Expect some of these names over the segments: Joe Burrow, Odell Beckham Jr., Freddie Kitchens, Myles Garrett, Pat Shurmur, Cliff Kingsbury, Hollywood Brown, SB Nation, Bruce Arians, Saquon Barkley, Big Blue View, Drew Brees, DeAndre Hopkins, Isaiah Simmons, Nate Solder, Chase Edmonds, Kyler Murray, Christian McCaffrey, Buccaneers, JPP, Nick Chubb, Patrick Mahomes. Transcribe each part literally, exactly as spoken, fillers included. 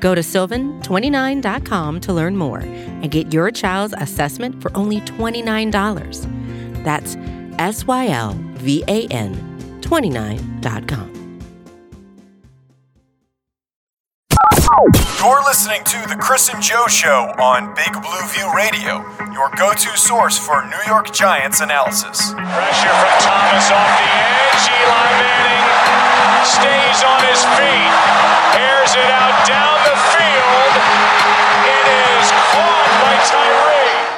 Go to sylvan twenty-nine dot com to learn more and get your child's assessment for only twenty-nine dollars. That's S Y L V A N twenty-nine dot com. You're listening to The Chris and Joe Show on Big Blue View Radio, your go-to source for New York Giants analysis. Pressure from Thomas off the edge. Eli Manning stays on his feet, airs it out down the field. It is caught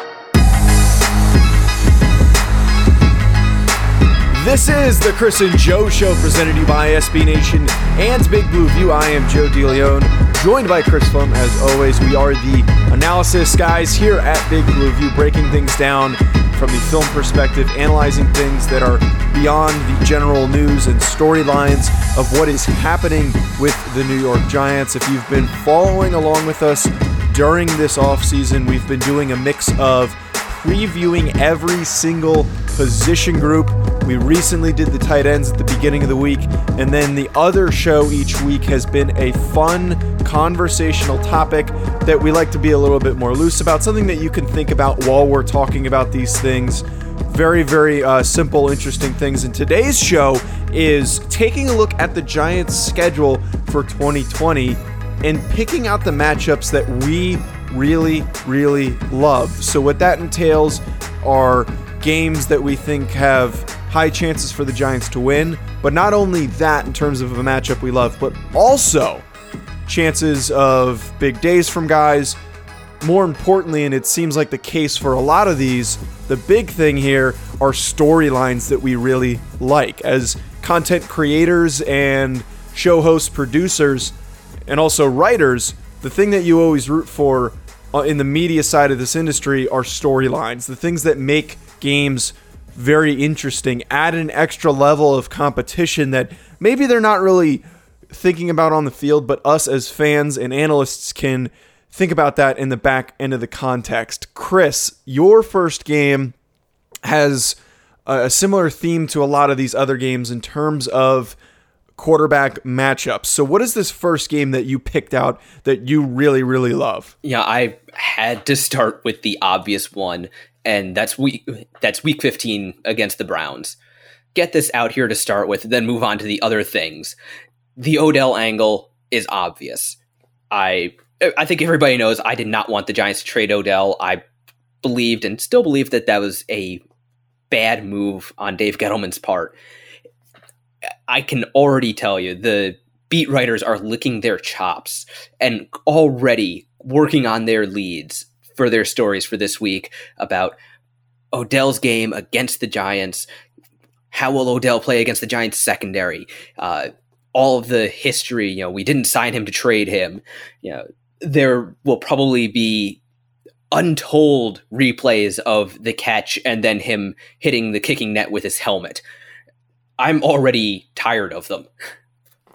by Tyree. This is The Chris and Joe Show, presented to you by S B Nation and Big Blue View. I am Joe DeLeon, joined by Chris Flum. As always, we are the analysis guys here at Big Blue View, breaking things down from the film perspective, analyzing things that are beyond the general news and storylines of what is happening with the New York Giants. If you've been following along with us during this offseason, we've been doing a mix of previewing every single position group. We recently did the tight ends at the beginning of the week, and then the other show each week has been a fun conversational topic that we like to be a little bit more loose about, something that you can think about while we're talking about these things. Very, very uh, simple, interesting things. And today's show is taking a look at the Giants' schedule for twenty twenty and picking out the matchups that we really, really love. So what that entails are games that we think have high chances for the Giants to win, but not only that in terms of a matchup we love, but also chances of big days from guys. More importantly, and it seems like the case for a lot of these, the big thing here are storylines that we really like. As content creators and show hosts, producers, and also writers, the thing that you always root for in the media side of this industry are storylines, the things that make games very interesting, add an extra level of competition that maybe they're not really thinking about on the field, but us as fans and analysts can think about that in the back end of the context. Chris, your first game has a similar theme to a lot of these other games in terms of quarterback matchups. So what is this first game that you picked out that you really, really love? Yeah, I had to start with the obvious one, and that's week, that's week fifteen against the Browns. Get this out here to start with, then move on to the other things. The Odell angle is obvious. I I think everybody knows I did not want the Giants to trade Odell. I believed and still believe that that was a bad move on Dave Gettleman's part. I can already tell you the beat writers are licking their chops and already working on their leads for their stories for this week about Odell's game against the Giants. How will Odell play against the Giants secondary? Uh, all of the history, you know, we didn't sign him to trade him. You know, there will probably be untold replays of the catch and then him hitting the kicking net with his helmet. I'm already tired of them,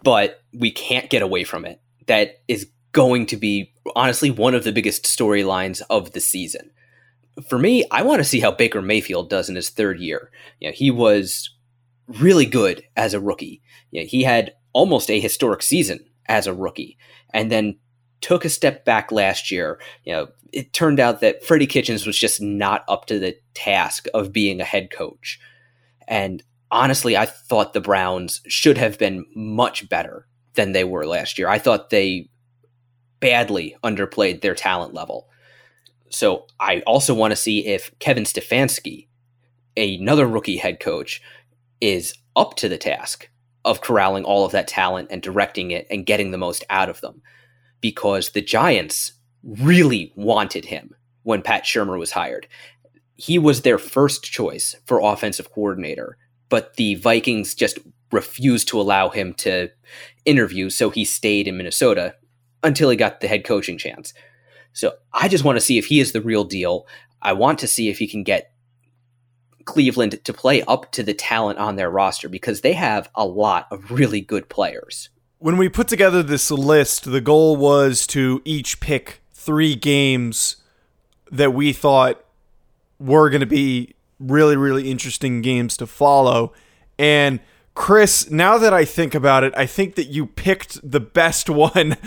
but we can't get away from it. That is going to be, honestly, one of the biggest storylines of the season. For me, I want to see how Baker Mayfield does in his third year. You know, he was really good as a rookie. You know, he had almost a historic season as a rookie, and then took a step back last year. You know, it turned out that Freddie Kitchens was just not up to the task of being a head coach. And honestly, I thought the Browns should have been much better than they were last year. I thought they badly underplayed their talent level. So I also want to see if Kevin Stefanski, another rookie head coach, is up to the task of corralling all of that talent and directing it and getting the most out of them, because the Giants really wanted him when Pat Shurmur was hired. He was their first choice for offensive coordinator, but the Vikings just refused to allow him to interview, so he stayed in Minnesota until he got the head coaching chance. So I just want to see if he is the real deal. I want to see if he can get Cleveland to play up to the talent on their roster, because they have a lot of really good players. When we put together this list, the goal was to each pick three games that we thought were going to be really, really interesting games to follow. And Chris, now that I think about it, I think that you picked the best one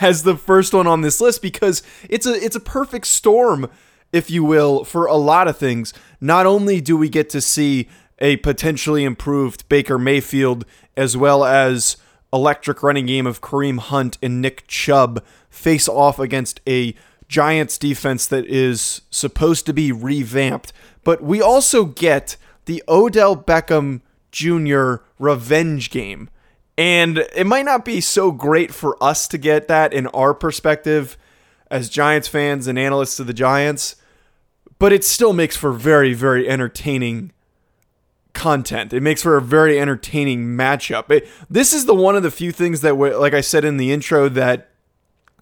as the first one on this list, because it's a it's a perfect storm, if you will, for a lot of things. Not only do we get to see a potentially improved Baker Mayfield, as well as electric running game of Kareem Hunt and Nick Chubb face off against a Giants defense that is supposed to be revamped, but we also get the Odell Beckham Junior revenge game. And it might not be so great for us to get that in our perspective as Giants fans and analysts of the Giants, but it still makes for very, very entertaining content. It makes for a very entertaining matchup. It, this is the one of the few things that, we, like I said in the intro, that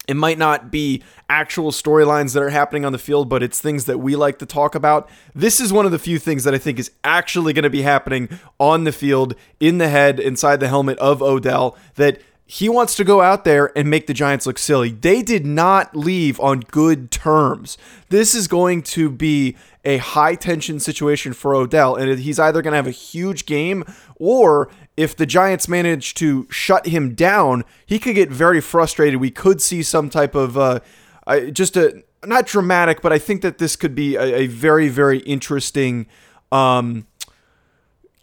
it might not be actual storylines that are happening on the field, but it's things that we like to talk about. This is one of the few things that I think is actually going to be happening on the field, in the head, inside the helmet of Odell, that he wants to go out there and make the Giants look silly. They did not leave on good terms. This is going to be a high-tension situation for Odell, and he's either going to have a huge game, or if the Giants manage to shut him down, he could get very frustrated. We could see some type of uh, uh, just a not dramatic, but I think that this could be a, a very, very interesting um,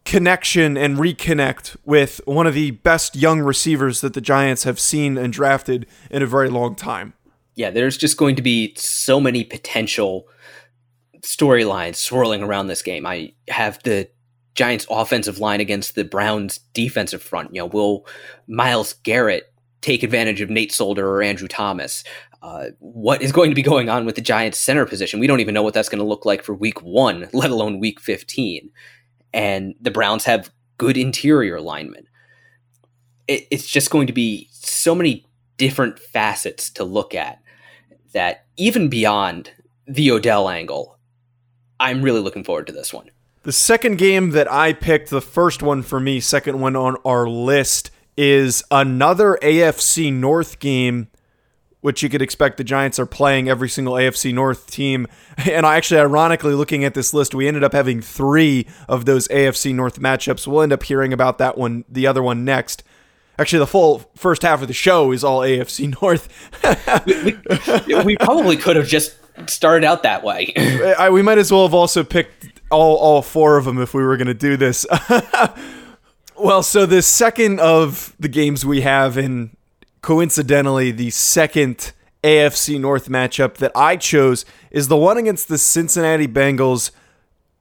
connection and reconnect with one of the best young receivers that the Giants have seen and drafted in a very long time. Yeah, there's just going to be so many potential storylines swirling around this game. I have the Giants offensive line against the Browns defensive front. You know, will Myles Garrett take advantage of Nate Solder or Andrew Thomas? Uh, what is going to be going on with the Giants center position? We don't even know what that's going to look like for week one, let alone week fifteen. And the Browns have good interior linemen. It, it's just going to be so many different facets to look at that, even beyond the Odell angle, I'm really looking forward to this one. The second game that I picked, the first one for me, second one on our list, is another A F C North game, which you could expect. The Giants are playing every single A F C North team. And actually, ironically, looking at this list, we ended up having three of those A F C North matchups. We'll end up hearing about that one, the other one next. Actually, the full first half of the show is all A F C North. we, we, we probably could have just started out that way. I, we might as well have also picked all, all four of them if we were going to do this. Well, so the second of the games we have, and coincidentally the second A F C North matchup that I chose, is the one against the Cincinnati Bengals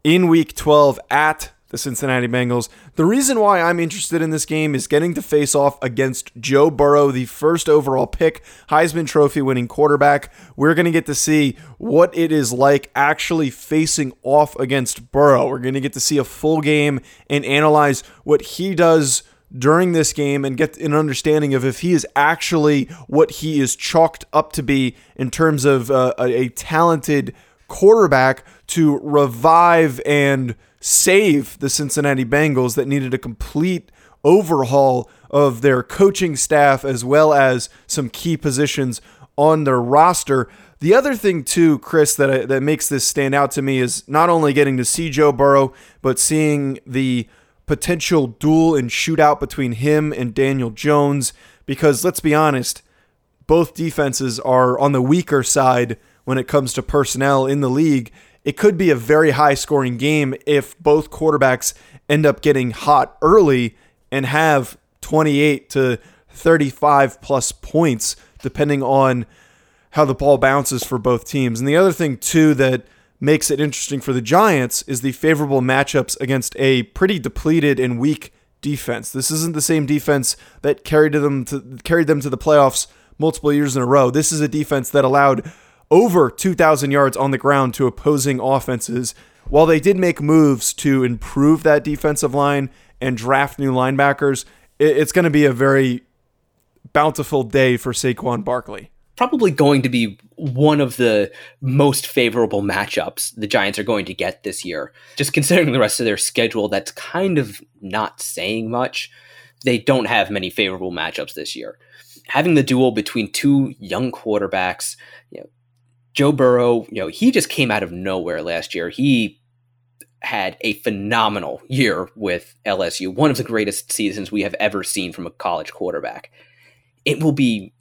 in week twelve at the Cincinnati Bengals. The reason why I'm interested in this game is getting to face off against Joe Burrow, the first overall pick, Heisman Trophy winning quarterback. We're going to get to see what it is like actually facing off against Burrow. We're going to get to see a full game and analyze what he does during this game and get an understanding of if he is actually what he is chalked up to be in terms of uh, a, a talented quarterback to revive and save the Cincinnati Bengals that needed a complete overhaul of their coaching staff as well as some key positions on their roster. The other thing too, Chris, that I, that makes this stand out to me is not only getting to see Joe Burrow, but seeing the potential duel and shootout between him and Daniel Jones, because let's be honest, both defenses are on the weaker side when it comes to personnel in the league. It could be a very high-scoring game if both quarterbacks end up getting hot early and have twenty-eight to thirty-five plus points, depending on how the ball bounces for both teams. And the other thing, too, that makes it interesting for the Giants is the favorable matchups against a pretty depleted and weak defense. This isn't the same defense that carried them to, carried them to the playoffs multiple years in a row. This is a defense that allowed over two thousand yards on the ground to opposing offenses. While they did make moves to improve that defensive line and draft new linebackers, it's going to be a very bountiful day for Saquon Barkley. probably going to be one of the most favorable matchups the Giants are going to get this year. Just considering the rest of their schedule, that's kind of not saying much. They don't have many favorable matchups this year. Having the duel between two young quarterbacks, you know, Joe Burrow, you know, he just came out of nowhere last year. He had a phenomenal year with L S U, one of the greatest seasons we have ever seen from a college quarterback. It will be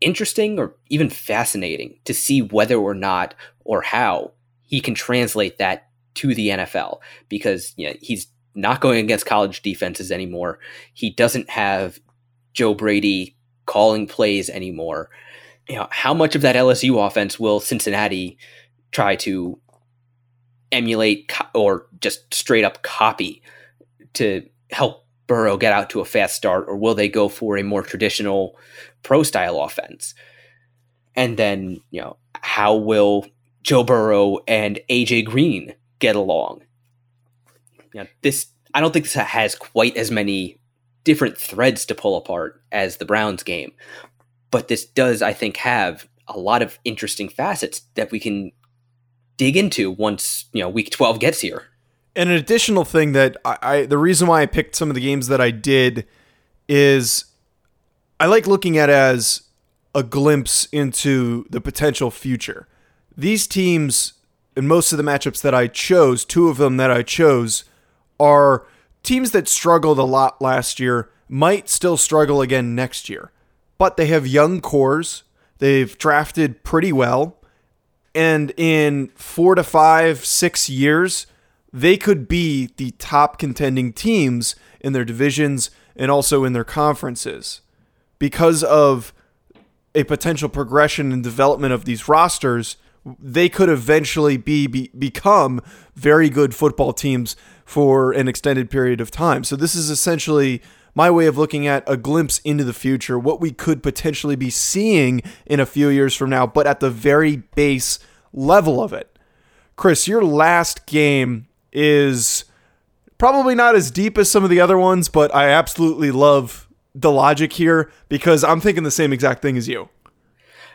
interesting or even fascinating to see whether or not or how he can translate that to the N F L, because you know, he's not going against college defenses anymore. He doesn't have Joe Brady calling plays anymore. You know, how much of that L S U offense will Cincinnati try to emulate co- or just straight up copy to help Burrow get out to a fast start, or will they go for a more traditional pro style offense? And then, you know, how will Joe Burrow and A J Green get along? You know, this, I don't think this has quite as many different threads to pull apart as the Browns game, but this does, I think, have a lot of interesting facets that we can dig into once, you know, week twelve gets here. And an additional thing that I, I, the reason why I picked some of the games that I did is I like looking at it as a glimpse into the potential future. These teams, and most of the matchups that I chose, two of them that I chose, are teams that struggled a lot last year, might still struggle again next year, but they have young cores. They've drafted pretty well. And in four to five, six years, they could be the top contending teams in their divisions and also in their conferences because of a potential progression and development of these rosters. They could eventually be, be become very good football teams for an extended period of time. So this is essentially my way of looking at a glimpse into the future, what we could potentially be seeing in a few years from now, but at the very base level of it. Chris, your last game is probably not as deep as some of the other ones, but I absolutely love the logic here because I'm thinking the same exact thing as you.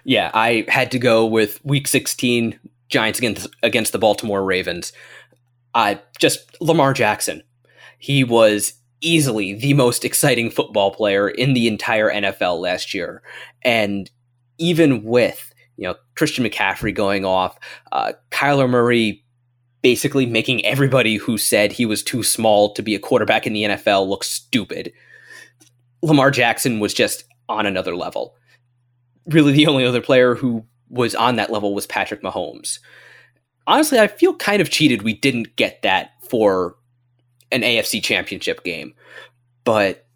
Yeah, I had to go with week sixteen Giants against against the Baltimore Ravens. I just Lamar Jackson. He was easily the most exciting football player in the entire N F L last year. And even with, you know, Christian McCaffrey going off, uh, Kyler Murray basically making everybody who said he was too small to be a quarterback in the N F L look stupid, Lamar Jackson was just on another level. Really, the only other player who was on that level was Patrick Mahomes. Honestly, I feel kind of cheated we didn't get that for an A F C championship game. But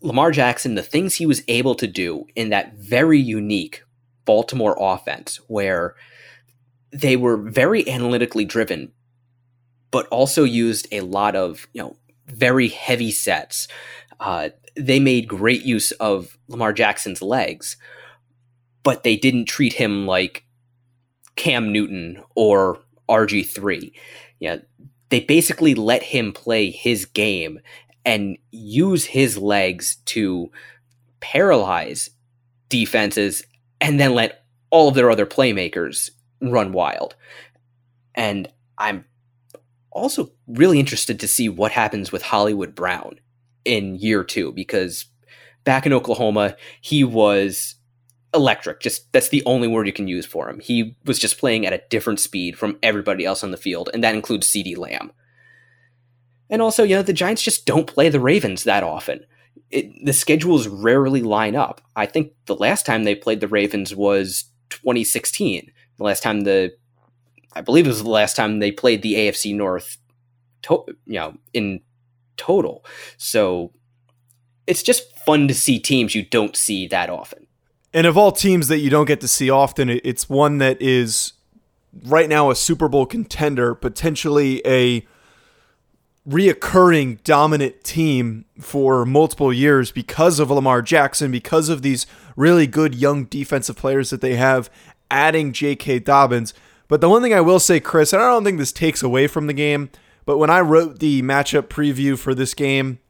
Lamar Jackson, the things he was able to do in that very unique Baltimore offense, where they were very analytically driven, but also used a lot of, you know, very heavy sets. Uh, they made great use of Lamar Jackson's legs, but they didn't treat him like Cam Newton or R G three. Yeah, you know, they basically let him play his game and use his legs to paralyze defenses and then let all of their other playmakers run wild. And I'm also really interested to see what happens with Hollywood Brown in year two, because back in Oklahoma, he was electric. Just that's the only word you can use for him. He was just playing at a different speed from everybody else on the field, and that includes CeeDee Lamb. And also, you know, the Giants just don't play the Ravens that often. It, the schedules rarely line up. I think the last time they played the Ravens was twenty sixteen. The last time the I believe it was the last time they played the A F C North, to, you know, in total. So it's just fun to see teams you don't see that often. And of all teams that you don't get to see often, it's one that is right now a Super Bowl contender, potentially a reoccurring dominant team for multiple years because of Lamar Jackson, because of these really good young defensive players that they have, adding J K. Dobbins. But the one thing I will say, Chris, and I don't think this takes away from the game, but when I wrote the matchup preview for this game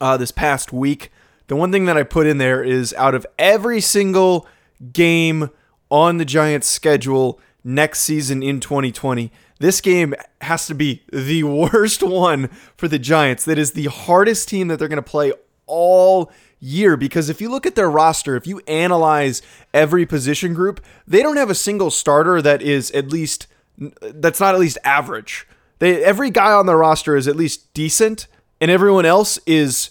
uh, this past week, the one thing that I put in there is out of every single game on the Giants' schedule next season in twenty twenty. This game has to be the worst one for the Giants. That is the hardest team that they're going to play all year, because if you look at their roster, if you analyze every position group, they don't have a single starter that is at least that's not at least average. They every guy on their roster is at least decent, and everyone else is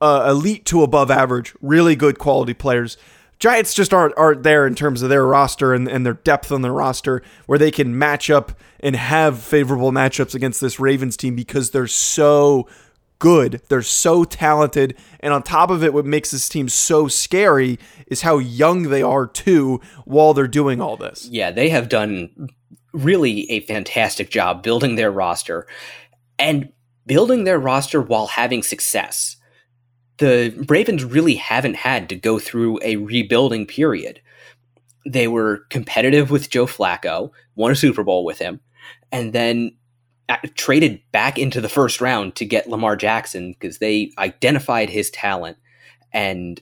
uh, elite to above average, really good quality players. Giants just aren't aren't there in terms of their roster and, and their depth on their roster where they can match up and have favorable matchups against this Ravens team, because they're so good. They're so talented. And on top of it, what makes this team so scary is how young they are too while they're doing all this. Yeah, they have done really a fantastic job building their roster and building their roster while having success. The Ravens really haven't had to go through a rebuilding period. They were competitive with Joe Flacco, won a Super Bowl with him, and then traded back into the first round to get Lamar Jackson because they identified his talent. And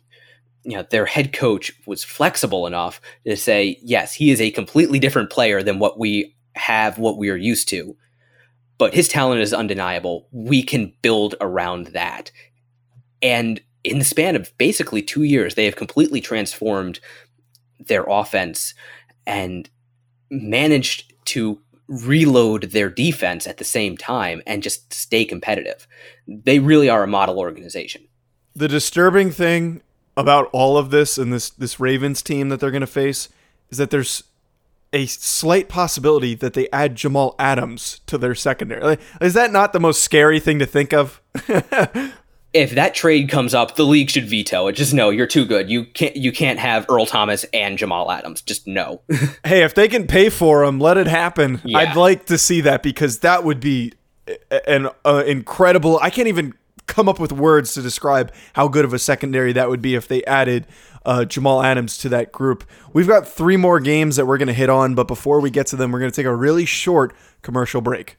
you know, their head coach was flexible enough to say, yes, he is a completely different player than what we have, what we are used to, but his talent is undeniable. We can build around that. And in the span of basically two years, they have completely transformed their offense and managed to reload their defense at the same time and just stay competitive. They really are a model organization. The disturbing thing about all of this and this, this Ravens team that they're going to face is that there's a slight possibility that they add Jamal Adams to their secondary. Is that not the most scary thing to think of? If that trade comes up, the league should veto it. Just no, you're too good. You can't you can't have Earl Thomas and Jamal Adams. Just no. Hey, if they can pay for him, let it happen. Yeah. I'd like to see that, because that would be an uh, incredible. I can't even come up with words to describe how good of a secondary that would be if they added uh, Jamal Adams to that group. We've got three more games that we're going to hit on, but before we get to them, we're going to take a really short commercial break.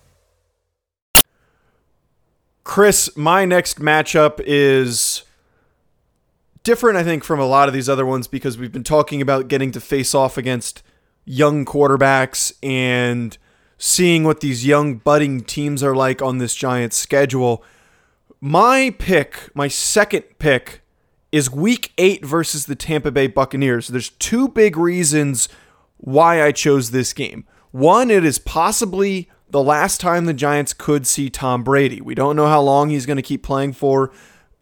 Chris, my next matchup is different, I think, from a lot of these other ones, because we've been talking about getting to face off against young quarterbacks and seeing what these young budding teams are like on this Giants schedule. My pick, my second pick, is week eight versus the Tampa Bay Buccaneers. There's two big reasons why I chose this game. One, it is possibly the last time the Giants could see Tom Brady. We don't know how long he's going to keep playing for.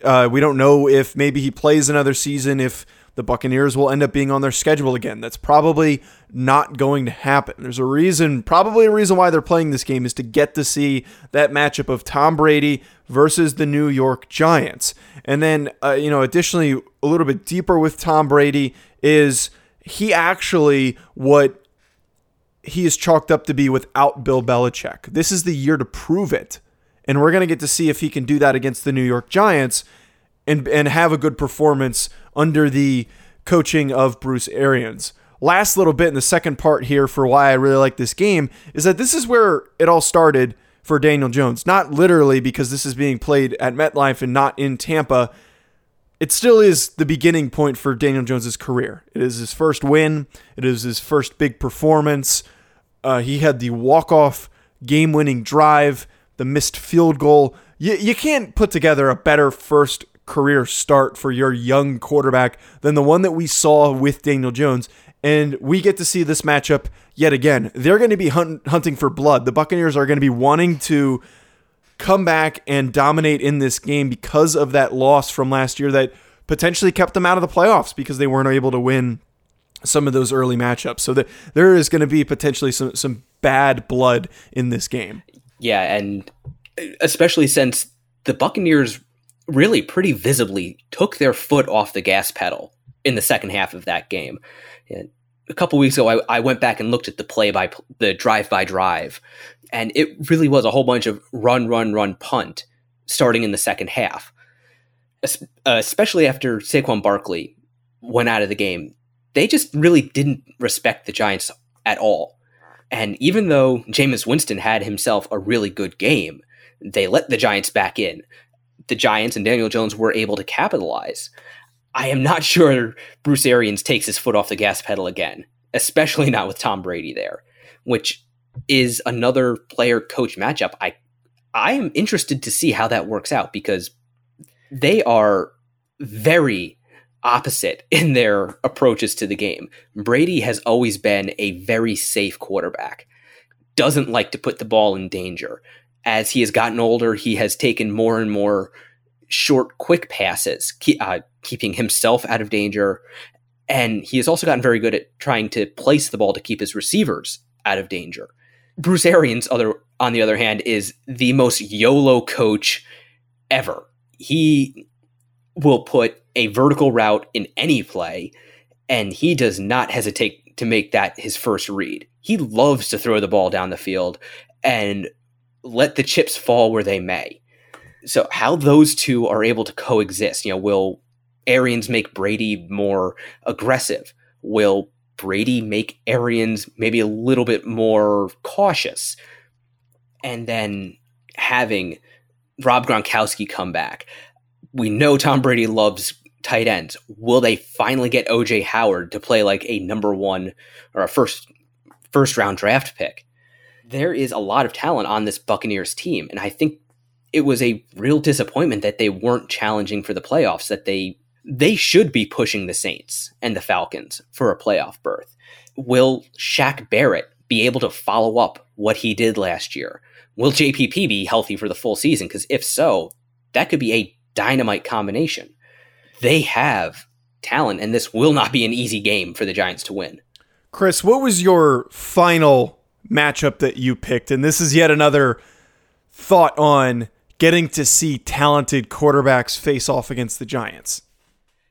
Uh, we don't know if maybe he plays another season, if the Buccaneers will end up being on their schedule again. That's probably not going to happen. There's a reason, probably a reason why they're playing this game, is to get to see that matchup of Tom Brady versus the New York Giants. And then, uh, you know, additionally, a little bit deeper with Tom Brady is he actually what he is chalked up to be without Bill Belichick. This is the year to prove it. And we're going to get to see if he can do that against the New York Giants and and have a good performance under the coaching of Bruce Arians. Last little bit in the second part here for why I really like this game is that this is where it all started for Daniel Jones. Not literally, because this is being played at MetLife and not in Tampa. It still is the beginning point for Daniel Jones' career. It is his first win. It is his first big performance. Uh, he had the walk-off game-winning drive, the missed field goal. You, you can't put together a better first career start for your young quarterback than the one that we saw with Daniel Jones. And we get to see this matchup yet again. They're going to be hunt- hunting for blood. The Buccaneers are going to be wanting to come back and dominate in this game because of that loss from last year that potentially kept them out of the playoffs because they weren't able to win some of those early matchups. So the, there is going to be potentially some, some bad blood in this game. Yeah, and especially since the Buccaneers really pretty visibly took their foot off the gas pedal in the second half of that game. And a couple weeks ago, I, I went back and looked at the play by the drive by drive, and it really was a whole bunch of run, run, run, punt starting in the second half, es- especially after Saquon Barkley went out of the game. They just really didn't respect the Giants at all. And even though Jameis Winston had himself a really good game, they let the Giants back in. The Giants and Daniel Jones were able to capitalize. I am not sure Bruce Arians takes his foot off the gas pedal again, especially not with Tom Brady there, which is another player-coach matchup. I I am interested to see how that works out because they are very opposite in their approaches to the game. Brady has always been a very safe quarterback, doesn't like to put the ball in danger. As he has gotten older, he has taken more and more short, quick passes, keep, uh, keeping himself out of danger. And he has also gotten very good at trying to place the ball to keep his receivers out of danger. Bruce Arians, other, on the other hand, is the most YOLO coach ever. He will put a vertical route in any play, and he does not hesitate to make that his first read. He loves to throw the ball down the field and let the chips fall where they may. So how those two are able to coexist, you know, will Arians make Brady more aggressive? Will Brady make Arians maybe a little bit more cautious? And then having Rob Gronkowski come back. We know Tom Brady loves tight ends. Will they finally get O J Howard to play like a number one or a first first round draft pick? There is a lot of talent on this Buccaneers team, and I think it was a real disappointment that they weren't challenging for the playoffs, that they they should be pushing the Saints and the Falcons for a playoff berth. Will Shaq Barrett be able to follow up what he did last year? Will J P P be healthy for the full season? Because if so, that could be a dynamite combination. They have talent, and this will not be an easy game for the Giants to win. Chris, what was your final matchup that you picked? And this is yet another thought on getting to see talented quarterbacks face off against the Giants.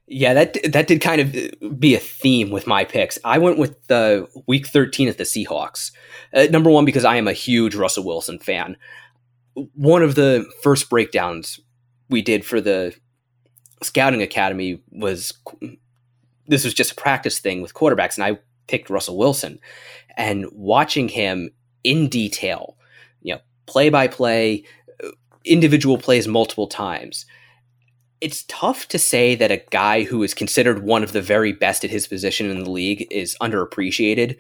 Yeah, that that did kind of be a theme with my picks. I went with the week thirteen at the Seahawks. Uh, number one, because I am a huge Russell Wilson fan. One of the first breakdowns we did for the Scouting Academy was, this was just a practice thing with quarterbacks, and I picked Russell Wilson. And watching him in detail, you know, play by play, individual plays multiple times, it's tough to say that a guy who is considered one of the very best at his position in the league is underappreciated,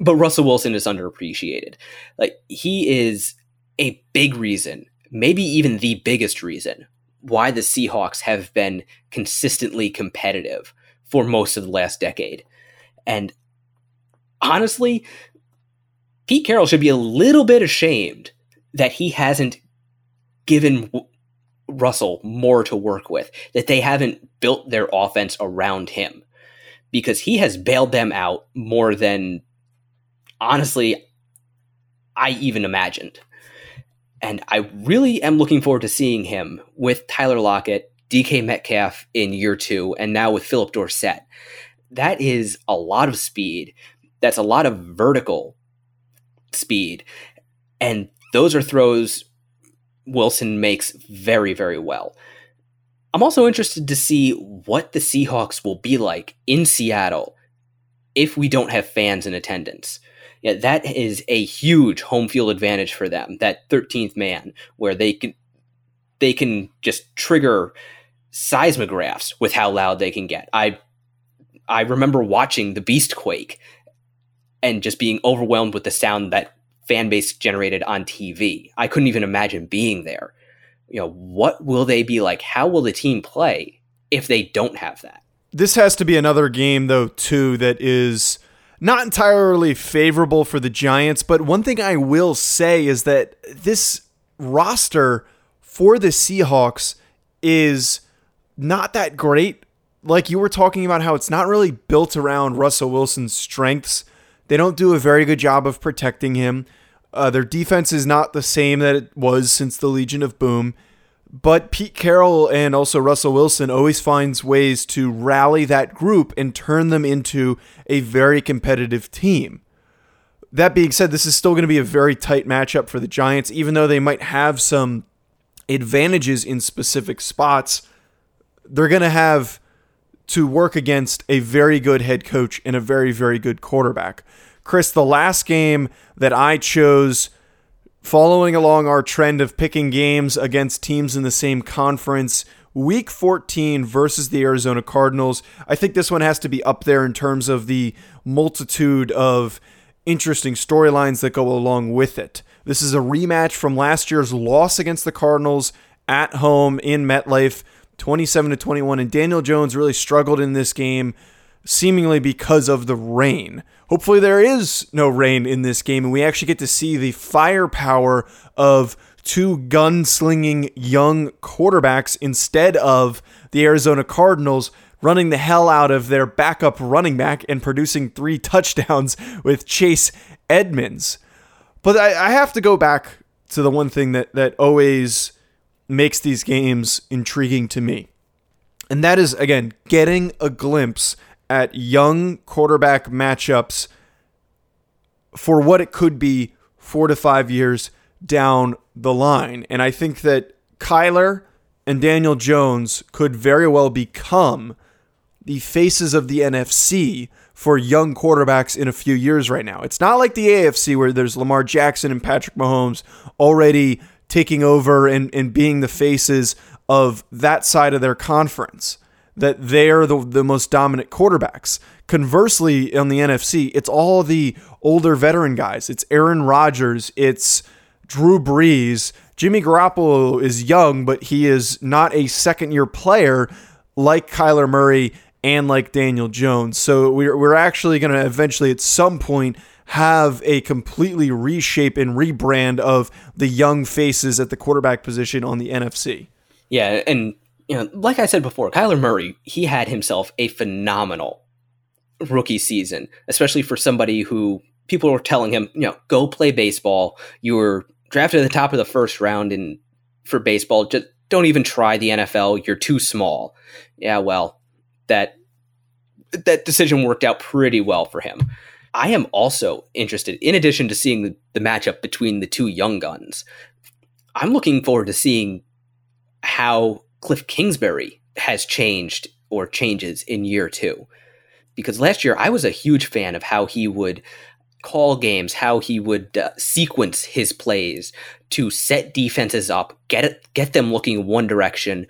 but Russell Wilson is underappreciated. Like, he is a big reason, maybe even the biggest reason, why the Seahawks have been consistently competitive for most of the last decade. And honestly, Pete Carroll should be a little bit ashamed that he hasn't given Russell more to work with, that they haven't built their offense around him, because he has bailed them out more than, honestly, I even imagined. And I really am looking forward to seeing him with Tyler Lockett, D K Metcalf in year two, and now with Philip Dorsett. That is a lot of speed. That's a lot of vertical speed. And those are throws Wilson makes very, very well. I'm also interested to see what the Seahawks will be like in Seattle if we don't have fans in attendance. Yeah, that is a huge home field advantage for them, that thirteenth man, where they can they can just trigger seismographs with how loud they can get. I I remember watching the Beastquake and just being overwhelmed with the sound that fan base generated on T V. I couldn't even imagine being there. You know, what will they be like? How will the team play if they don't have that? This has to be another game, though, too, that is not entirely favorable for the Giants. But one thing I will say is that this roster for the Seahawks is not that great. Like you were talking about how it's not really built around Russell Wilson's strengths. They don't do a very good job of protecting him. Uh, their defense is not the same that it was since the Legion of Boom. But Pete Carroll and also Russell Wilson always finds ways to rally that group and turn them into a very competitive team. That being said, this is still going to be a very tight matchup for the Giants, even though they might have some advantages in specific spots. They're going to have to work against a very good head coach and a very, very good quarterback. Chris, the last game that I chose, following along our trend of picking games against teams in the same conference, week fourteen versus the Arizona Cardinals. I think this one has to be up there in terms of the multitude of interesting storylines that go along with it. This is a rematch from last year's loss against the Cardinals at home in MetLife, twenty-seven to twenty-one, and Daniel Jones really struggled in this game, seemingly because of the rain. Hopefully there is no rain in this game, and we actually get to see the firepower of two gunslinging young quarterbacks instead of the Arizona Cardinals running the hell out of their backup running back and producing three touchdowns with Chase Edmonds. But I, I have to go back to the one thing that, that always makes these games intriguing to me. And that is, again, getting a glimpse at young quarterback matchups for what it could be four to five years down the line. And I think that Kyler and Daniel Jones could very well become the faces of the N F C for young quarterbacks in a few years right now. It's not like the A F C where there's Lamar Jackson and Patrick Mahomes already taking over and, and being the faces of that side of their conference, that they're the, the most dominant quarterbacks. Conversely, on the N F C, it's all the older veteran guys. It's Aaron Rodgers. It's Drew Brees. Jimmy Garoppolo is young, but he is not a second-year player like Kyler Murray and like Daniel Jones. So we're, we're actually going to eventually at some point have a completely reshape and rebrand of the young faces at the quarterback position on the N F C. Yeah, and you know, like I said before, Kyler Murray, he had himself a phenomenal rookie season, especially for somebody who people were telling him, you know, go play baseball. You were drafted at the top of the first round in for baseball. Just don't even try the N F L. You're too small. Yeah, well, that that decision worked out pretty well for him. I am also interested, in addition to seeing the, the matchup between the two young guns, I'm looking forward to seeing how Cliff Kingsbury has changed or changes in year two. Because last year I was a huge fan of how he would call games, how he would uh, sequence his plays to set defenses up, get it, get them looking one direction,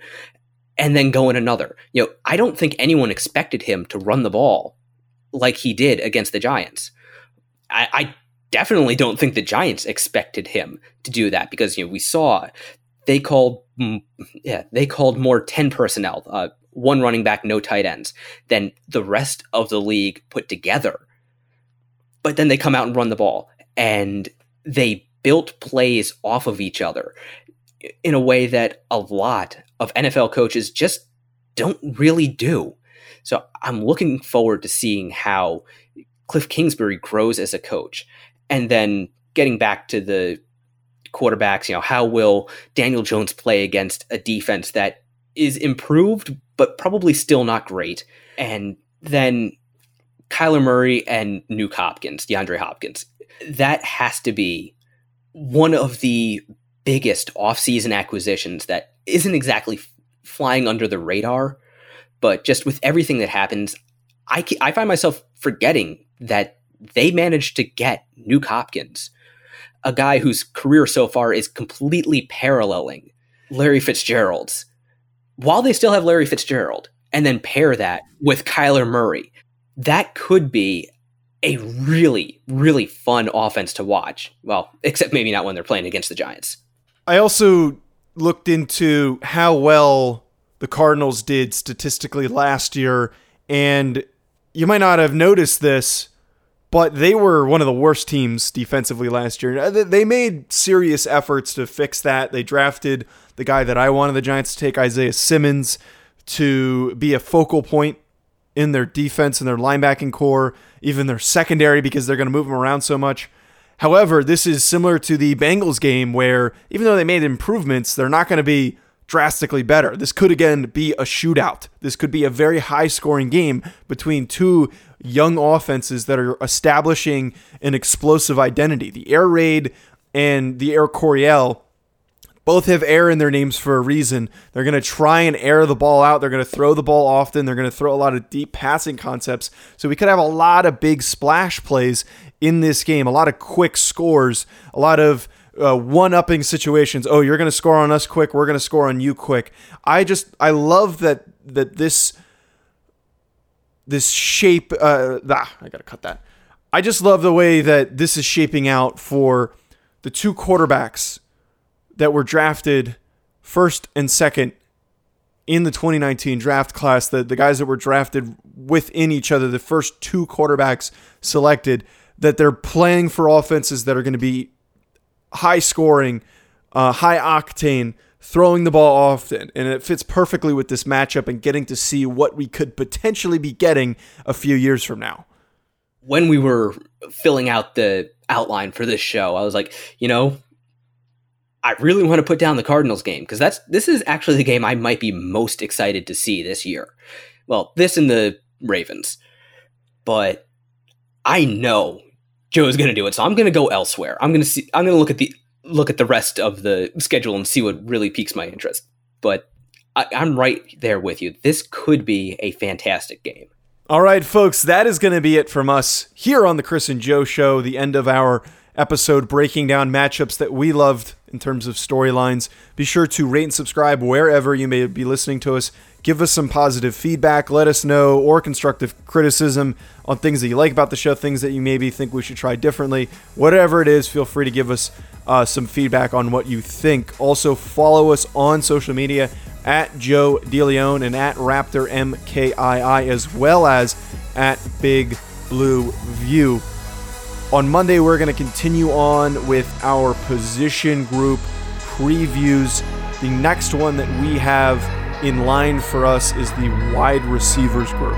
and then go in another. You know, I don't think anyone expected him to run the ball like he did against the Giants. I, I definitely don't think the Giants expected him to do that, because you know we saw they called yeah they called more ten personnel, uh, one running back, no tight ends, than the rest of the league put together. But then they come out and run the ball, and they built plays off of each other in a way that a lot of N F L coaches just don't really do. So I'm looking forward to seeing how Cliff Kingsbury grows as a coach. And then getting back to the quarterbacks, you know, how will Daniel Jones play against a defense that is improved, but probably still not great? And then Kyler Murray and Nuke Hopkins, DeAndre Hopkins. That has to be one of the biggest offseason acquisitions that isn't exactly f- flying under the radar. But just with everything that happens, I, I find myself forgetting that they managed to get Nuke Hopkins, a guy whose career so far is completely paralleling Larry Fitzgerald's, while they still have Larry Fitzgerald, and then pair that with Kyler Murray. That could be a really, really fun offense to watch. Well, except maybe not when they're playing against the Giants. I also looked into how well the Cardinals did statistically last year, and you might not have noticed this, but they were one of the worst teams defensively last year. They made serious efforts to fix that. They drafted the guy that I wanted the Giants to take, Isaiah Simmons, to be a focal point in their defense and their linebacking core, even their secondary, because they're going to move them around so much. However, this is similar to the Bengals game where even though they made improvements, they're not going to be drastically better. This could, again, be a shootout. This could be a very high-scoring game between two young offenses that are establishing an explosive identity. The Air Raid and the Air Coryell both have air in their names for a reason. They're going to try and air the ball out. They're going to throw the ball often. They're going to throw a lot of deep passing concepts. So we could have a lot of big splash plays in this game, a lot of quick scores, a lot of uh, one-upping situations. Oh, you're going to score on us quick. We're going to score on you quick. I just, I love that that this this shape, uh, ah, I got to cut that. I just love the way that this is shaping out for the two quarterbacks that were drafted first and second in the twenty nineteen draft class, the, the guys that were drafted within each other, the first two quarterbacks selected, that they're playing for offenses that are going to be high scoring, uh, high octane, throwing the ball often. And it fits perfectly with this matchup and getting to see what we could potentially be getting a few years from now. When we were filling out the outline for this show, I was like, you know, I really want to put down the Cardinals game because that's this is actually the game I might be most excited to see this year. Well, this and the Ravens. But I know Joe is going to do it, so I'm going to go elsewhere. I'm going to see I'm going to look at the look at the rest of the schedule and see what really piques my interest. But I, I'm right there with you. This could be a fantastic game. All right, folks, that is going to be it from us here on the Chris and Joe Show, the end of our episode breaking down matchups that we loved in terms of storylines. Be sure to rate and subscribe wherever you may be listening to us. Give us some positive feedback. Let us know, or constructive criticism on things that you like about the show, things that you maybe think we should try differently. Whatever it is, feel free to give us uh, some feedback on what you think. Also, follow us on social media at Joe DeLeon and at Raptor M K I I, as well as at Big Blue View. On Monday, we're going to continue on with our position group previews. The next one that we have in line for us is the wide receivers group.